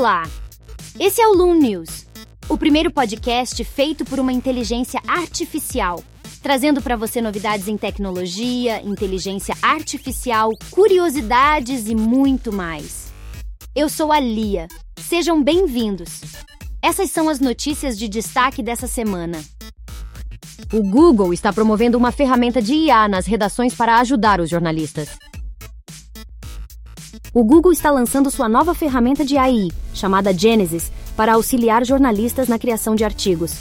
Olá! Esse é o Loon News, o primeiro podcast feito por uma inteligência artificial, trazendo para você novidades em tecnologia, inteligência artificial, curiosidades e muito mais. Eu sou a Lia. Sejam bem-vindos. Essas são as notícias de destaque dessa semana. O Google está promovendo uma ferramenta de IA nas redações para ajudar os jornalistas. O Google está lançando sua nova ferramenta de AI, chamada Genesis, para auxiliar jornalistas na criação de artigos.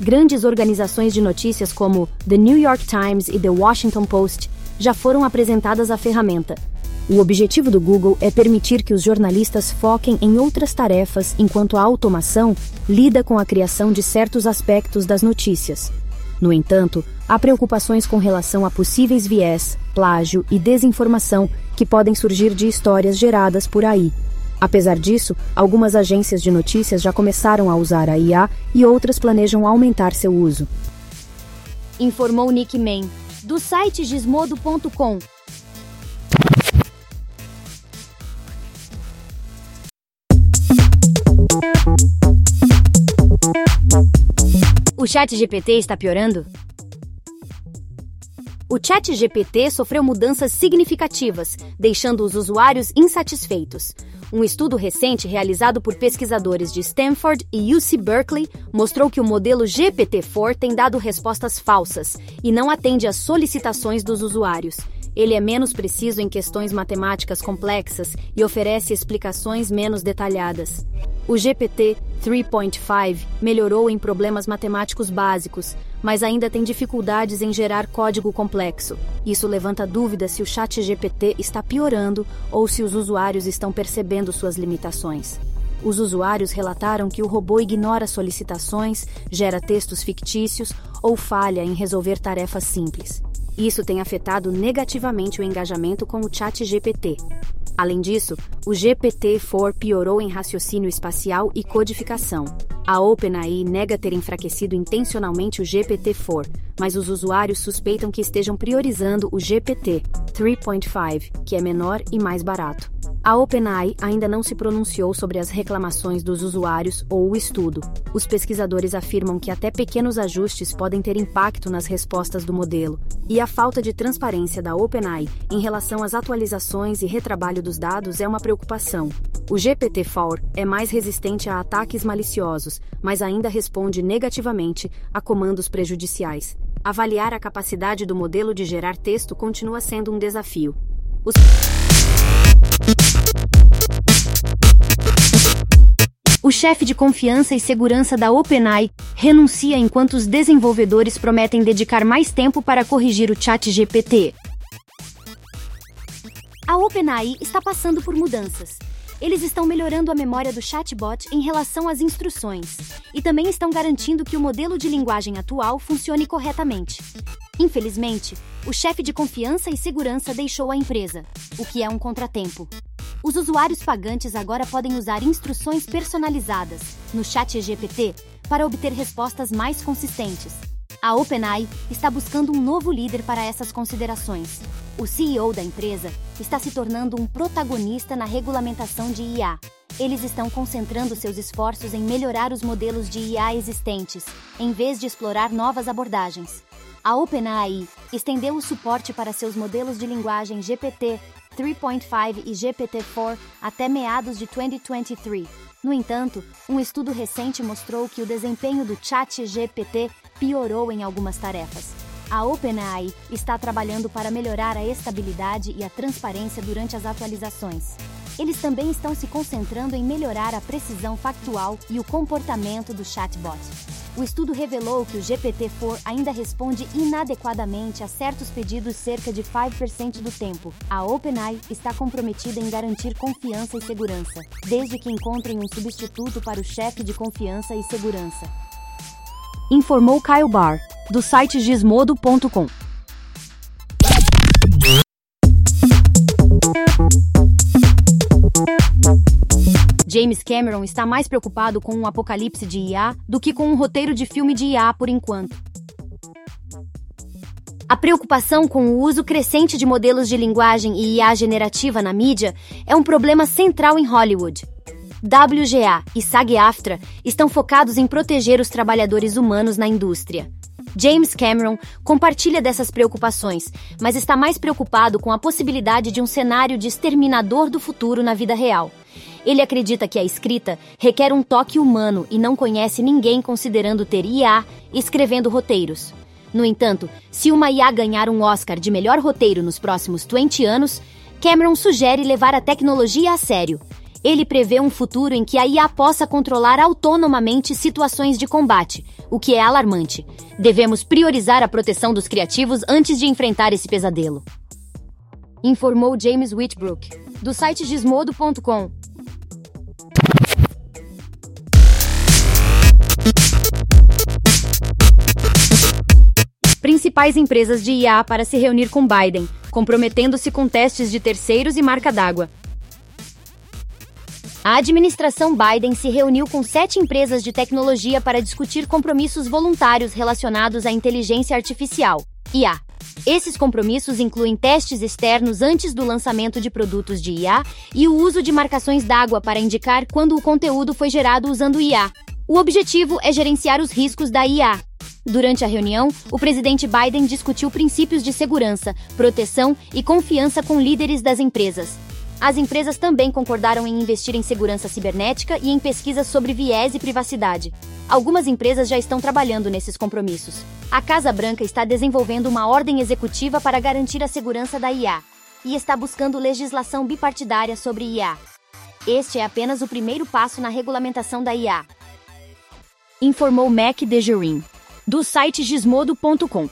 Grandes organizações de notícias como The New York Times e The Washington Post já foram apresentadas à ferramenta. O objetivo do Google é permitir que os jornalistas foquem em outras tarefas enquanto a automação lida com a criação de certos aspectos das notícias. No entanto, há preocupações com relação a possíveis viés, plágio e desinformação que podem surgir de histórias geradas por AI. Apesar disso, algumas agências de notícias já começaram a usar a IA e outras planejam aumentar seu uso. Informou Nick Mann, do site gizmodo.com. O ChatGPT está piorando? O ChatGPT sofreu mudanças significativas, deixando os usuários insatisfeitos. Um estudo recente realizado por pesquisadores de Stanford e UC Berkeley mostrou que o modelo GPT-4 tem dado respostas falsas e não atende às solicitações dos usuários. Ele é menos preciso em questões matemáticas complexas e oferece explicações menos detalhadas. O GPT-3.5 melhorou em problemas matemáticos básicos, mas ainda tem dificuldades em gerar código complexo. Isso levanta dúvidas se o ChatGPT está piorando ou se os usuários estão percebendo suas limitações. Os usuários relataram que o robô ignora solicitações, gera textos fictícios ou falha em resolver tarefas simples. Isso tem afetado negativamente o engajamento com o ChatGPT. Além disso, o GPT-4 piorou em raciocínio espacial e codificação. A OpenAI nega ter enfraquecido intencionalmente o GPT-4, mas os usuários suspeitam que estejam priorizando o GPT-3.5, que é menor e mais barato. A OpenAI ainda não se pronunciou sobre as reclamações dos usuários ou o estudo. Os pesquisadores afirmam que até pequenos ajustes podem ter impacto nas respostas do modelo, e a falta de transparência da OpenAI em relação às atualizações e retrabalho dos dados é uma preocupação. O GPT-4 é mais resistente a ataques maliciosos, mas ainda responde negativamente a comandos prejudiciais. Avaliar a capacidade do modelo de gerar texto continua sendo um desafio. O chefe de confiança e segurança da OpenAI renuncia enquanto os desenvolvedores prometem dedicar mais tempo para corrigir o ChatGPT. A OpenAI está passando por mudanças. Eles estão melhorando a memória do chatbot em relação às instruções e também estão garantindo que o modelo de linguagem atual funcione corretamente. Infelizmente, o chefe de confiança e segurança deixou a empresa, o que é um contratempo. Os usuários pagantes agora podem usar instruções personalizadas no ChatGPT para obter respostas mais consistentes. A OpenAI está buscando um novo líder para essas considerações. O CEO da empresa está se tornando um protagonista na regulamentação de IA. Eles estão concentrando seus esforços em melhorar os modelos de IA existentes, em vez de explorar novas abordagens. A OpenAI estendeu o suporte para seus modelos de linguagem GPT-3.5 e GPT-4 até meados de 2023. No entanto, um estudo recente mostrou que o desempenho do ChatGPT piorou em algumas tarefas. A OpenAI está trabalhando para melhorar a estabilidade e a transparência durante as atualizações. Eles também estão se concentrando em melhorar a precisão factual e o comportamento do chatbot. O estudo revelou que o GPT-4 ainda responde inadequadamente a certos pedidos cerca de 5% do tempo. A OpenAI está comprometida em garantir confiança e segurança, desde que encontrem um substituto para o chefe de confiança e segurança. Informou Kyle Barr, do site gizmodo.com. James Cameron está mais preocupado com um apocalipse de IA do que com um roteiro de filme de IA por enquanto. A preocupação com o uso crescente de modelos de linguagem e IA generativa na mídia é um problema central em Hollywood. WGA e SAG-AFTRA estão focados em proteger os trabalhadores humanos na indústria. James Cameron compartilha dessas preocupações, mas está mais preocupado com a possibilidade de um cenário de exterminador do futuro na vida real. Ele acredita que a escrita requer um toque humano e não conhece ninguém considerando ter IA escrevendo roteiros. No entanto, se uma IA ganhar um Oscar de melhor roteiro nos próximos 20 anos, Cameron sugere levar a tecnologia a sério. Ele prevê um futuro em que a IA possa controlar autonomamente situações de combate, o que é alarmante. Devemos priorizar a proteção dos criativos antes de enfrentar esse pesadelo, informou James Whitbrook, do site gizmodo.com. Principais empresas de IA para se reunir com Biden, comprometendo-se com testes de terceiros e marca d'água. A administração Biden se reuniu com 7 empresas de tecnologia para discutir compromissos voluntários relacionados à inteligência artificial, IA. Esses compromissos incluem testes externos antes do lançamento de produtos de IA e o uso de marcações d'água para indicar quando o conteúdo foi gerado usando IA. O objetivo é gerenciar os riscos da IA. Durante a reunião, o presidente Biden discutiu princípios de segurança, proteção e confiança com líderes das empresas. As empresas também concordaram em investir em segurança cibernética e em pesquisas sobre viés e privacidade. Algumas empresas já estão trabalhando nesses compromissos. A Casa Branca está desenvolvendo uma ordem executiva para garantir a segurança da IA e está buscando legislação bipartidária sobre IA. Este é apenas o primeiro passo na regulamentação da IA, informou Mac DeJurin, do site gizmodo.com.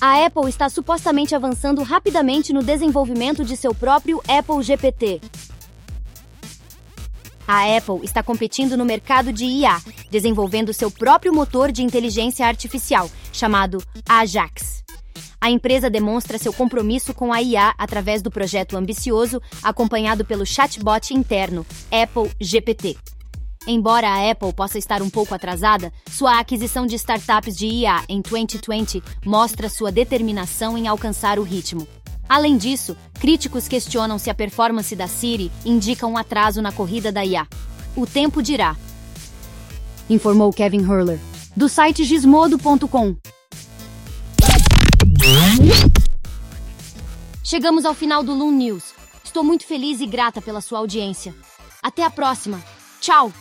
A Apple está supostamente avançando rapidamente no desenvolvimento de seu próprio Apple GPT. A Apple está competindo no mercado de IA, desenvolvendo seu próprio motor de inteligência artificial, chamado Ajax. A empresa demonstra seu compromisso com a IA através do projeto ambicioso, acompanhado pelo chatbot interno, Apple GPT. Embora a Apple possa estar um pouco atrasada, sua aquisição de startups de IA em 2020 mostra sua determinação em alcançar o ritmo. Além disso, críticos questionam se a performance da Siri indica um atraso na corrida da IA. O tempo dirá, informou Kevin Hurler, do site gizmodo.com. Chegamos ao final do Loon News. Estou muito feliz e grata pela sua audiência. Até a próxima. Tchau!